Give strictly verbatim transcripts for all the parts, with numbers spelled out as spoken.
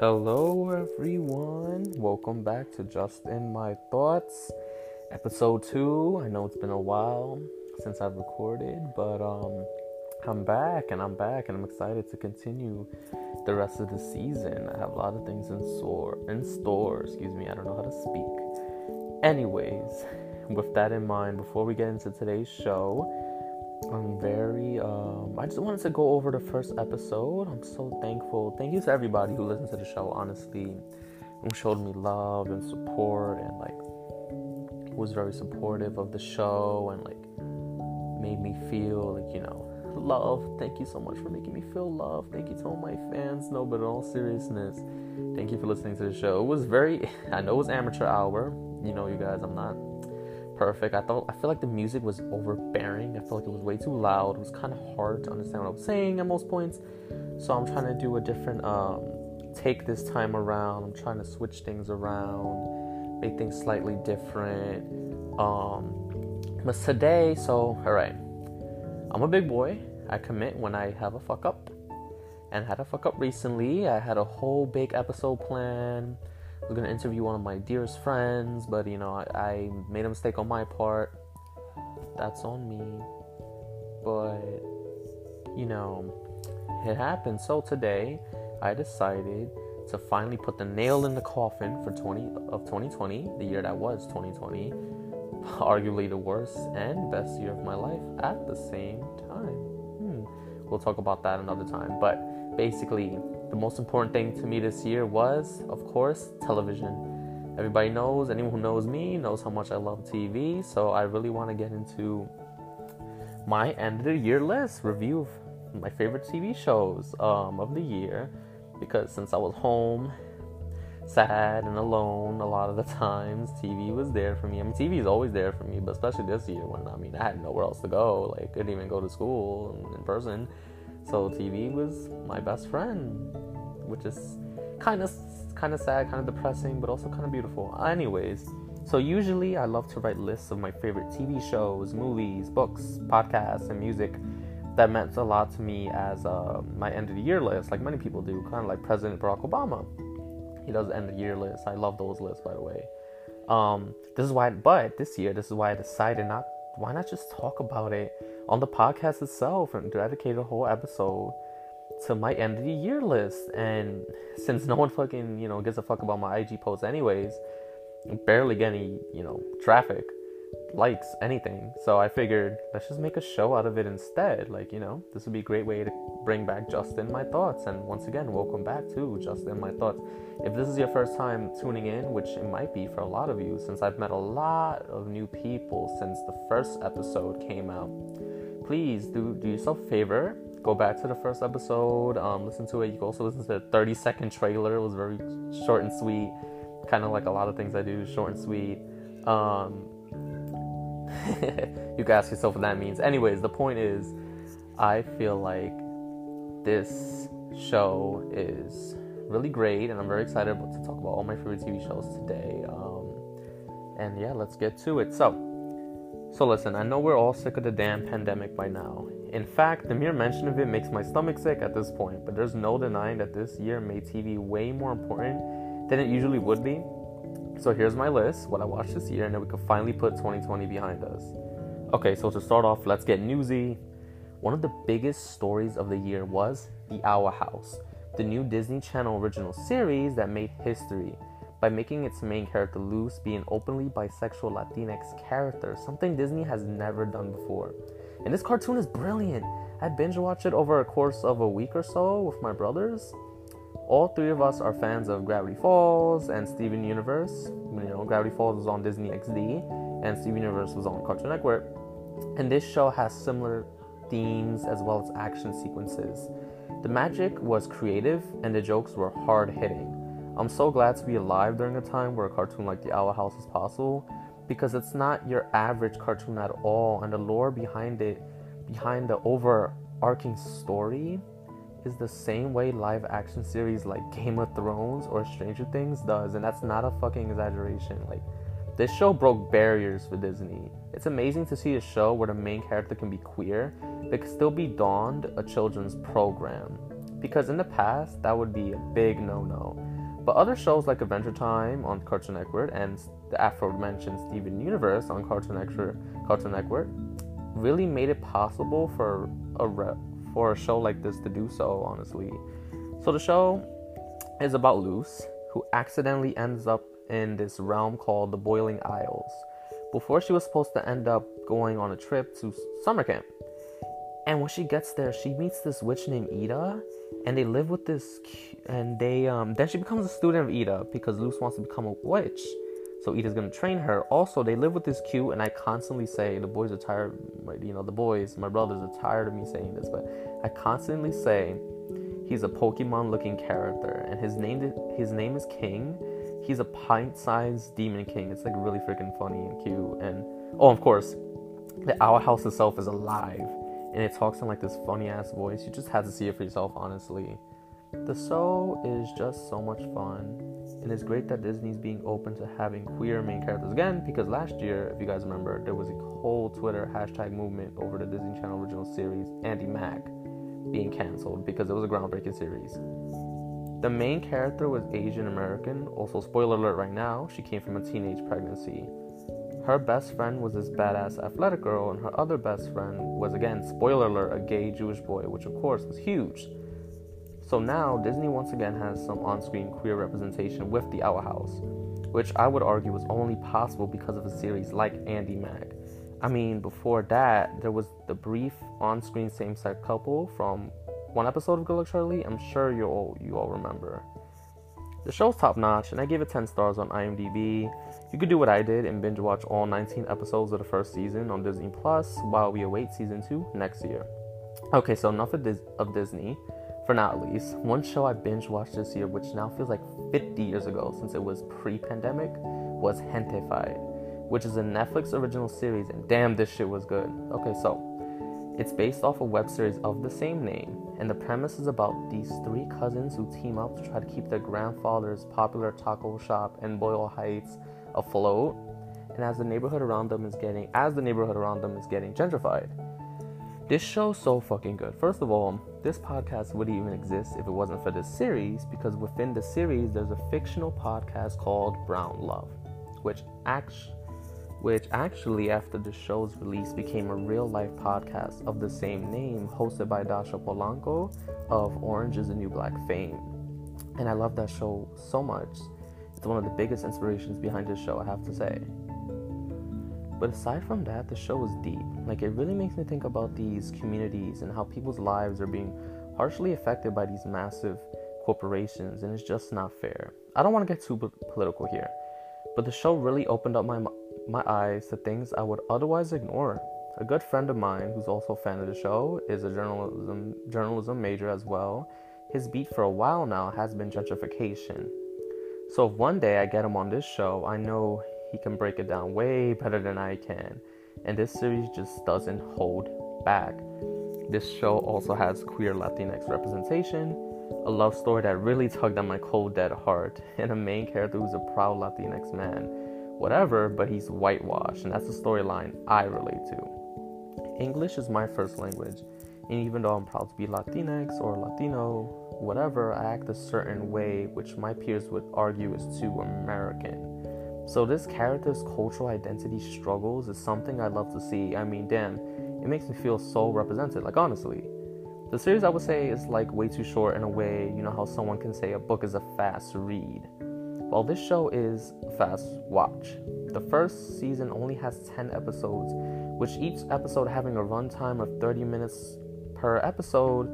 Hello everyone, welcome back to Just In My Thoughts, episode two. I know it's been a while since I've recorded, but um, I'm back and I'm back and I'm excited to continue the rest of the season. I have a lot of things in store, in store, excuse me, I don't know how to speak. Anyways, with that in mind, before we get into today's show, I'm very, um, I just wanted to go over the first episode. I'm so thankful. Thank you to everybody who listened to the show, honestly, who showed me love and support and, like, was very supportive of the show and, like, made me feel, like, you know, love. Thank you so much for making me feel love. Thank you to all my fans. No, but in all seriousness, thank you for listening to the show. It was very, I know it was amateur hour. You know, you guys, I'm not perfect. I thought I feel like the music was overbearing. I felt like it was way too loud. It was kind of hard to understand what I was saying at most points. So I'm trying to do a different um, take this time around. I'm trying to switch things around, make things slightly different. Um, but today, so all right, I'm a big boy. I commit when I have a fuck up, and had a fuck up recently. I had a whole big episode planned. I was going to interview one of my dearest friends, but, you know, I, I made a mistake on my part. That's on me. But, you know, it happened. So today, I decided to finally put the nail in the coffin for twenty of twenty twenty, the year that was twenty twenty, arguably the worst and best year of my life at the same time. Hmm. We'll talk about that another time, but basically, the most important thing to me this year was, of course, television. Everybody knows, anyone who knows me knows how much I love T V, so I really want to get into my end of the year list, review of my favorite T V shows um, of the year, because since I was home, sad and alone a lot of the times, T V was there for me. I mean, T V is always there for me, but especially this year when, I mean, I had nowhere else to go, like, couldn't even go to school in person. So T V was my best friend, which is kind of kind of sad, kind of depressing, but also kind of beautiful. Anyways, so usually I love to write lists of my favorite T V shows, movies, books, podcasts, and music. That meant a lot to me as uh, my end of the year list, like many people do, kind of like President Barack Obama. He does end of the year lists. I love those lists, by the way. Um, this is why, but this year, this is why I decided not. Why not just talk about it on the podcast itself and dedicate a whole episode to my end of the year list? And since no one fucking, you know, gives a fuck about my I G posts anyways, I barely get any, you know, traffic, likes, anything. So I figured let's just make a show out of it instead. Like, you know, this would be a great way to bring back Just In My Thoughts. And once again, welcome back to Just In My Thoughts. If this is your first time tuning in, which it might be for a lot of you, since I've met a lot of new people since the first episode came out, please do, do yourself a favor, go back to the first episode, um, listen to it. You can also listen to the thirty second trailer. It was very short and sweet, kind of like a lot of things I do, short and sweet. Um, you can ask yourself what that means. Anyways, the point is, I feel like this show is really great, and I'm very excited to talk about all my favorite T V shows today. Um, and yeah, let's get to it. So. So listen, I know we're all sick of the damn pandemic by now. In fact, the mere mention of it makes my stomach sick at this point, but there's no denying that this year made T V way more important than it usually would be. So here's my list, what I watched this year, and then we can finally put twenty twenty behind us. Okay, so to start off, let's get newsy. One of the biggest stories of the year was The Owl House, the new Disney Channel original series that made history by making its main character, Luz, be an openly bisexual Latinx character, something Disney has never done before. And this cartoon is brilliant. I binge-watched it over a course of a week or so with my brothers. All three of us are fans of Gravity Falls and Steven Universe. You know, Gravity Falls was on Disney X D, and Steven Universe was on Cartoon Network. And this show has similar themes as well as action sequences. The magic was creative, and the jokes were hard-hitting. I'm so glad to be alive during a time where a cartoon like The Owl House is possible, because it's not your average cartoon at all, and the lore behind it, behind the overarching story, is the same way live action series like Game of Thrones or Stranger Things does, and that's not a fucking exaggeration. Like, this show broke barriers for Disney. It's amazing to see a show where the main character can be queer, but can still be donned a children's program, because in the past, that would be a big no-no. But other shows like Adventure Time on Cartoon Network and the aforementioned Steven Universe on Cartoon Network, Cartoon Network really made it possible for a re- for a show like this to do so, honestly. So the show is about Luce, who accidentally ends up in this realm called the Boiling Isles, before she was supposed to end up going on a trip to summer camp. And when she gets there, she meets this witch named Eda, and they live with this, and they, um, then she becomes a student of Eda, because Luce wants to become a witch, so Eda's gonna train her. Also, they live with this cute, and I constantly say, the boys are tired, you know, the boys, my brothers are tired of me saying this, but I constantly say, he's a Pokemon-looking character, and his name, his name is King. He's a pint-sized demon king. It's, like, really freaking funny and cute. And, oh, of course, the Owl House itself is alive. And it talks in, like, this funny-ass voice. You just have to see it for yourself, honestly. The show is just so much fun. And it's great that Disney's being open to having queer main characters again. Because last year, if you guys remember, there was a whole Twitter hashtag movement over the Disney Channel original series, Andy Mack, being canceled. Because it was a groundbreaking series. The main character was Asian American. Also, spoiler alert right now, she came from a teenage pregnancy. Her best friend was this badass athletic girl, and her other best friend was, again, spoiler alert, a gay Jewish boy, which of course was huge. So now, Disney once again has some on-screen queer representation with The Owl House, which I would argue was only possible because of a series like Andy Mack. I mean, before that, there was the brief on-screen same-sex couple from one episode of Good Luck Charlie. I'm sure you all you all remember. The show's top-notch, and I gave it ten stars on IMDb. You could do what I did and binge watch all nineteen episodes of the first season on Disney Plus while we await season two next year. Okay, so enough of, Dis- of Disney, for now at least. One show I binge watched this year, which now feels like fifty years ago since it was pre-pandemic, was Gentefied, which is a Netflix original series, and damn, this shit was good. Okay, so it's based off a web series of the same name, and the premise is about these three cousins who team up to try to keep their grandfather's popular taco shop in Boyle Heights afloat, and as the neighborhood around them is getting, as the neighborhood around them is getting gentrified. This show's so fucking good. First of all, this podcast wouldn't even exist if it wasn't for this series, because within the series, there's a fictional podcast called Brown Love, which actually which actually after the show's release became a real-life podcast of the same name, hosted by Dasha Polanco of Orange is a New Black fame. And I love that show so much. It's one of the biggest inspirations behind this show, I have to say. But aside from that, the show is deep. Like, it really makes me think about these communities and how people's lives are being harshly affected by these massive corporations, and it's just not fair. I don't want to get too political here, but the show really opened up my my eyes to things I would otherwise ignore. A good friend of mine, who's also a fan of the show, is a journalism journalism major as well. His beat for a while now has been gentrification. So if one day I get him on this show, I know he can break it down way better than I can. And this series just doesn't hold back. This show also has queer Latinx representation, a love story that really tugged at my cold dead heart, and a main character who's a proud Latinx man. Whatever, but he's whitewashed, and that's the storyline I relate to. English is my first language, and even though I'm proud to be Latinx or Latino, whatever, I act a certain way which my peers would argue is too American. So this character's cultural identity struggles is something I love to see. I mean, damn, it makes me feel so represented, like, honestly. The series, I would say, is like way too short in a way. You know how someone can say a book is a fast read. While this show is a fast watch, the first season only has ten episodes, which each episode having a runtime of thirty minutes per episode,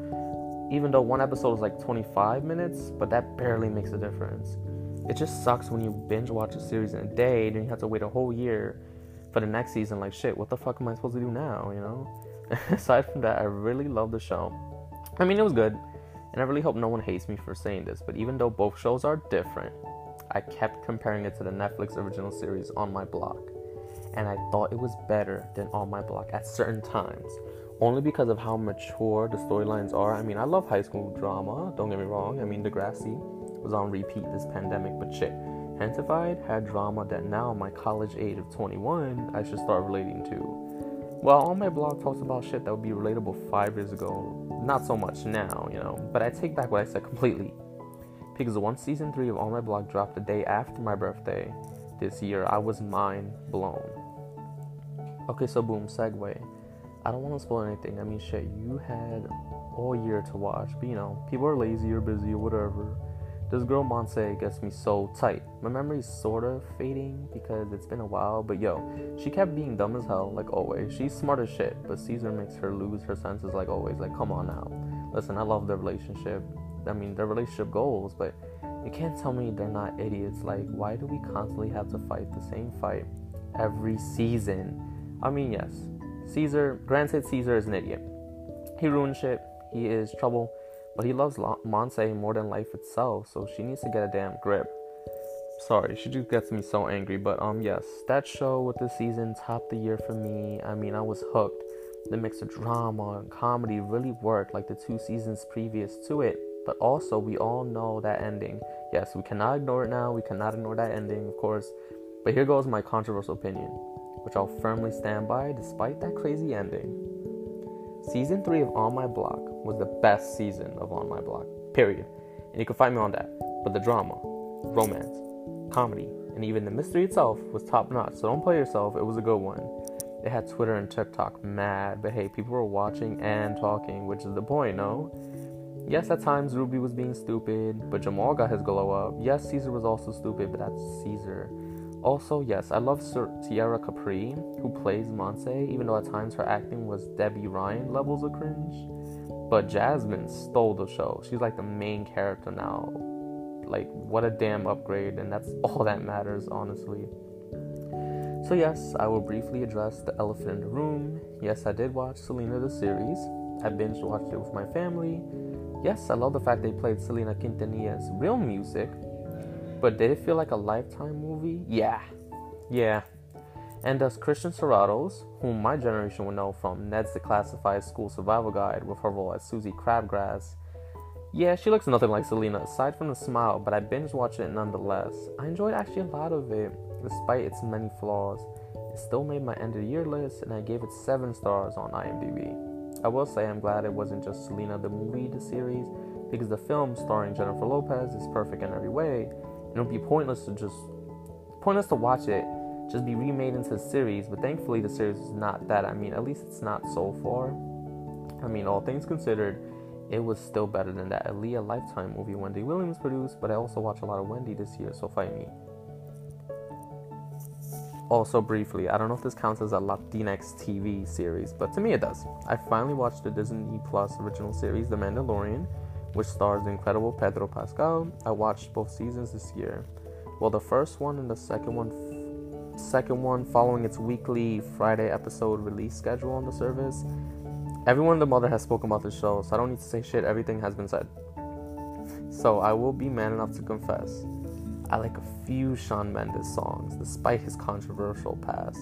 even though one episode is like twenty-five minutes, but that barely makes a difference. It just sucks when you binge watch a series in a day, then you have to wait a whole year for the next season, like, shit, what the fuck am I supposed to do now, you know? Aside from that, I really love the show. I mean, it was good, and I really hope no one hates me for saying this, but even though both shows are different, I kept comparing it to the Netflix original series On My Block, and I thought it was better than On My Block at certain times, only because of how mature the storylines are. I mean, I love high school drama, don't get me wrong. I mean, Degrassi was on repeat this pandemic, but shit, Gentefied had drama that now, my college age of twenty-one, I should start relating to. Well, On My Block talks about shit that would be relatable five years ago, not so much now, you know, but I take back what I said completely. because once season three of On My Block dropped the day after my birthday this year, I was mind blown. Okay, so boom, segue. I don't want to spoil anything. I mean, shit, you had all year to watch, but you know, people are lazy or busy or whatever. This girl Monse gets me so tight. My memory's sort of fading because it's been a while, but yo, she kept being dumb as hell, like always. She's smart as shit, but Caesar makes her lose her senses, like always. Like, come on now. Listen, I love their relationship. I mean, their relationship goals, but you can't tell me they're not idiots. Like, why do we constantly have to fight the same fight every season? I mean, yes, Caesar, granted, Caesar is an idiot. He ruins shit. He is trouble. But he loves Monse more than life itself, so she needs to get a damn grip. Sorry, she just gets me so angry. But um, yes, that show with this season topped the year for me. I mean, I was hooked. The mix of drama and comedy really worked, like the two seasons previous to it. But also, we all know that ending. Yes, we cannot ignore it now. We cannot ignore that ending, of course. But here goes my controversial opinion, which I'll firmly stand by despite that crazy ending. Season three of On My Block was the best season of On My Block, period. And you can find me on that. But the drama, romance, comedy, and even the mystery itself was top-notch. So don't play yourself. It was a good one. It had Twitter and TikTok mad. But hey, people were watching and talking, which is the point, no? Yes, at times Ruby was being stupid, but Jamal got his glow up. Yes, Caesar was also stupid, but that's Caesar. Also, yes, I love Sierra Capri, who plays Monse, even though at times her acting was Debbie Ryan levels of cringe. But Jasmine stole the show. She's like the main character now. Like, what a damn upgrade, and that's all that matters, honestly. So yes, I will briefly address the elephant in the room. Yes, I did watch Selena the series. I binge-watched it with my family. Yes, I love the fact they played Selena Quintanilla's real music. But did it feel like a Lifetime movie? Yeah. Yeah. And as Christian Sorados, whom my generation would know from Ned's Declassified School Survival Guide with her role as Susie Crabgrass, yeah, she looks nothing like Selena aside from the smile, but I binge-watched it nonetheless. I enjoyed actually a lot of it, despite its many flaws. It still made my end of the year list, and I gave it seven stars on I M D B. I will say I'm glad it wasn't just Selena the movie, the series, because the film starring Jennifer Lopez is perfect in every way. It would be pointless to just pointless to watch it just be remade into a series, but thankfully the series is not that. I mean, at least it's not so far. I mean, all things considered, it was still better than that Aaliyah Lifetime movie Wendy Williams produced, but I also watched a lot of Wendy this year, so fight me. Also, briefly, I don't know if this counts as a Latinx T V series, but to me it does. I finally watched the Disney Plus original series The Mandalorian, which stars the incredible Pedro Pascal. I watched both seasons this year. Well, the first one and the second one, f- second one following its weekly Friday episode release schedule on the service. Everyone and the mother has spoken about this show, so I don't need to say shit. Everything has been said. So I will be man enough to confess, I like a few Shawn Mendes songs, despite his controversial past.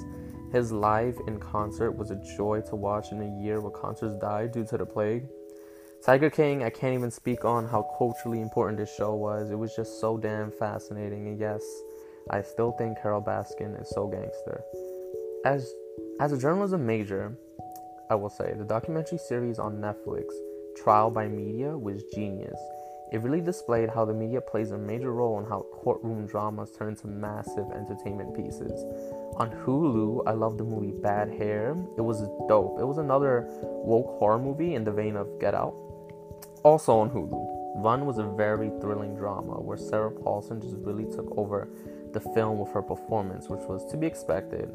His live in concert was a joy to watch in a year where concerts died due to the plague. Tiger King, I can't even speak on how culturally important this show was. It was just so damn fascinating. And yes, I still think Carole Baskin is so gangster. As as a journalism major, I will say, the documentary series on Netflix, Trial by Media, was genius. It really displayed how the media plays a major role in how courtroom dramas turn into massive entertainment pieces. On Hulu, I love the movie Bad Hair. It was dope. It was another woke horror movie in the vein of Get Out. Also on Hulu, Run was a very thrilling drama where Sarah Paulson just really took over the film with her performance, which was to be expected.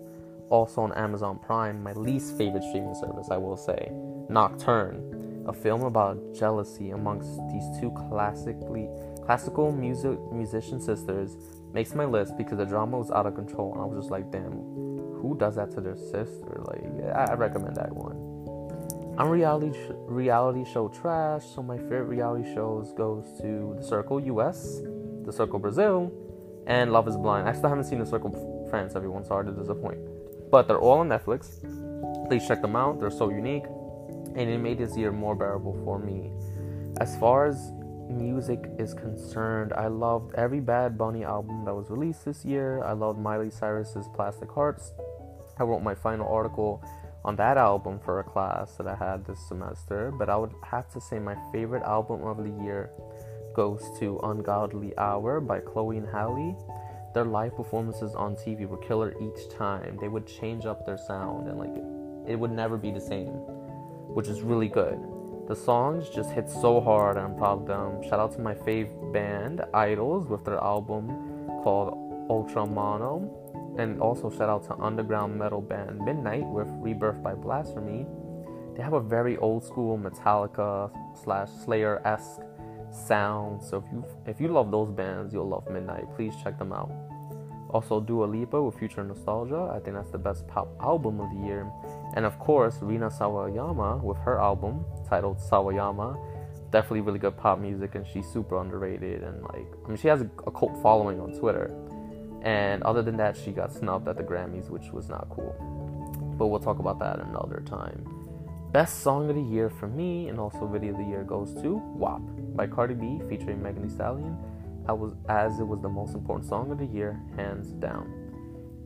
Also on Amazon Prime, my least favorite streaming service, I will say, Nocturne, a film about jealousy amongst these two classically classical music musician sisters, makes my list because the drama was out of control, and I was just like, damn, who does that to their sister? Like, I, I recommend that one. I'm reality sh- reality show trash, so my favorite reality shows goes to The Circle U S, The Circle Brazil, and Love is Blind. I still haven't seen The Circle France, everyone, sorry to disappoint. But they're all on Netflix. Please check them out. They're so unique, and it made this year more bearable for me. As far as music is concerned, I loved every Bad Bunny album that was released this year. I loved Miley Cyrus's Plastic Hearts. I wrote my final article on that album for a class that I had this semester, but I would have to say my favorite album of the year goes to Ungodly Hour by Chloe and Halle. Their live performances on T V were killer each time. They would change up their sound and like it would never be the same, which is really good. The songs just hit so hard and I'm proud of them. Shout out to my fave band, Idols, with their album called Ultra Mono. And also shout out to underground metal band Midnight with Rebirth by Blasphemy. They have a very old school Metallica slash Slayer-esque sound. So if you if you love those bands, you'll love Midnight. Please check them out. Also Dua Lipa with Future Nostalgia. I think that's the best pop album of the year. And of course, Rina Sawayama with her album titled Sawayama. Definitely really good pop music, and she's super underrated. And like, I mean, she has a, a cult following on Twitter. And other than that, she got snubbed at the Grammys, which was not cool. But we'll talk about that another time. Best song of the year for me, and also video of the year, goes to W A P by Cardi B featuring Megan Thee Stallion. I was, as it was the most important song of the year, hands down.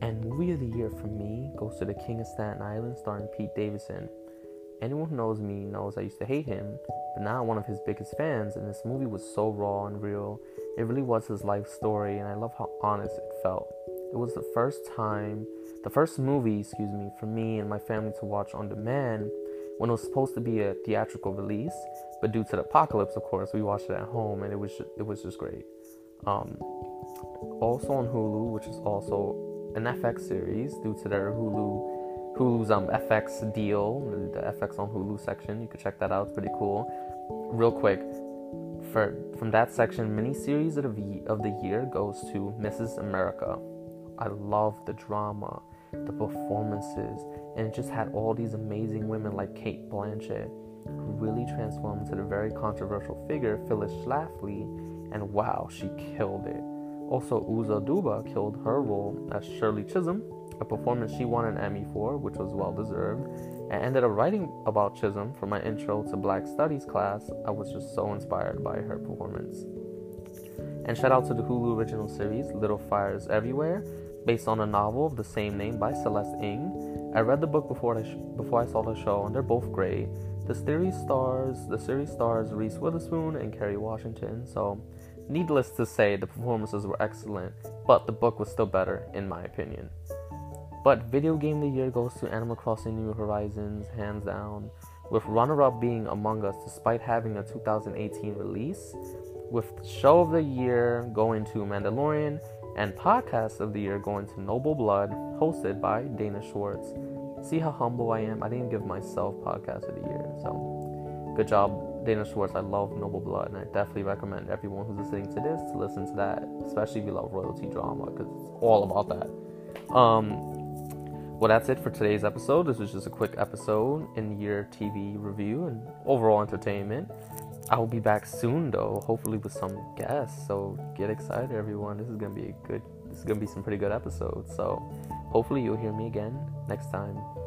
And movie of the year for me goes to The King of Staten Island, starring Pete Davidson. Anyone who knows me knows I used to hate him, but now I'm one of his biggest fans, and this movie was so raw and real. It really was his life story, and I love how honest it felt. It was the first time, the first movie, excuse me, for me and my family to watch on demand when it was supposed to be a theatrical release, but due to the apocalypse, of course, we watched it at home, and it was just, it was just great. Um, also on Hulu, which is also an F X series, due to their Hulu Hulu's um, F X deal, the F X on Hulu section. You can check that out. It's pretty cool. Real quick, for from that section, miniseries of the, of the year goes to Missus America. I love the drama, the performances, and it just had all these amazing women like Kate Blanchett, who really transformed into the very controversial figure Phyllis Schlafly, and wow, she killed it. Also, Uzo Aduba killed her role as Shirley Chisholm, a performance she won an Emmy for, which was well deserved. I ended up writing about Chisholm for my intro to Black Studies class. I was just so inspired by her performance. And shout out to the Hulu original series Little Fires Everywhere, based on a novel of the same name by Celeste Ng. I read the book before I, sh- before I saw the show, and they're both great. The series stars the series stars Reese Witherspoon and Kerry Washington, so needless to say, the performances were excellent, but the book was still better, in my opinion. But video game of the year goes to Animal Crossing New Horizons, hands down, with runner-up being Among Us, despite having a two thousand eighteen release, with show of the year going to Mandalorian, and podcast of the year going to Noble Blood, hosted by Dana Schwartz. See how humble I am? I didn't give myself podcast of the year, so good job, Dana Schwartz. I love Noble Blood, and I definitely recommend everyone who's listening to this to listen to that, especially if you love royalty drama, because it's all about that. Um... Well, that's it for today's episode. This was just a quick episode in year T V review and overall entertainment. I will be back soon, though, hopefully with some guests. So get excited, everyone. This is gonna be a good. This is gonna be some pretty good episodes. So hopefully you'll hear me again next time.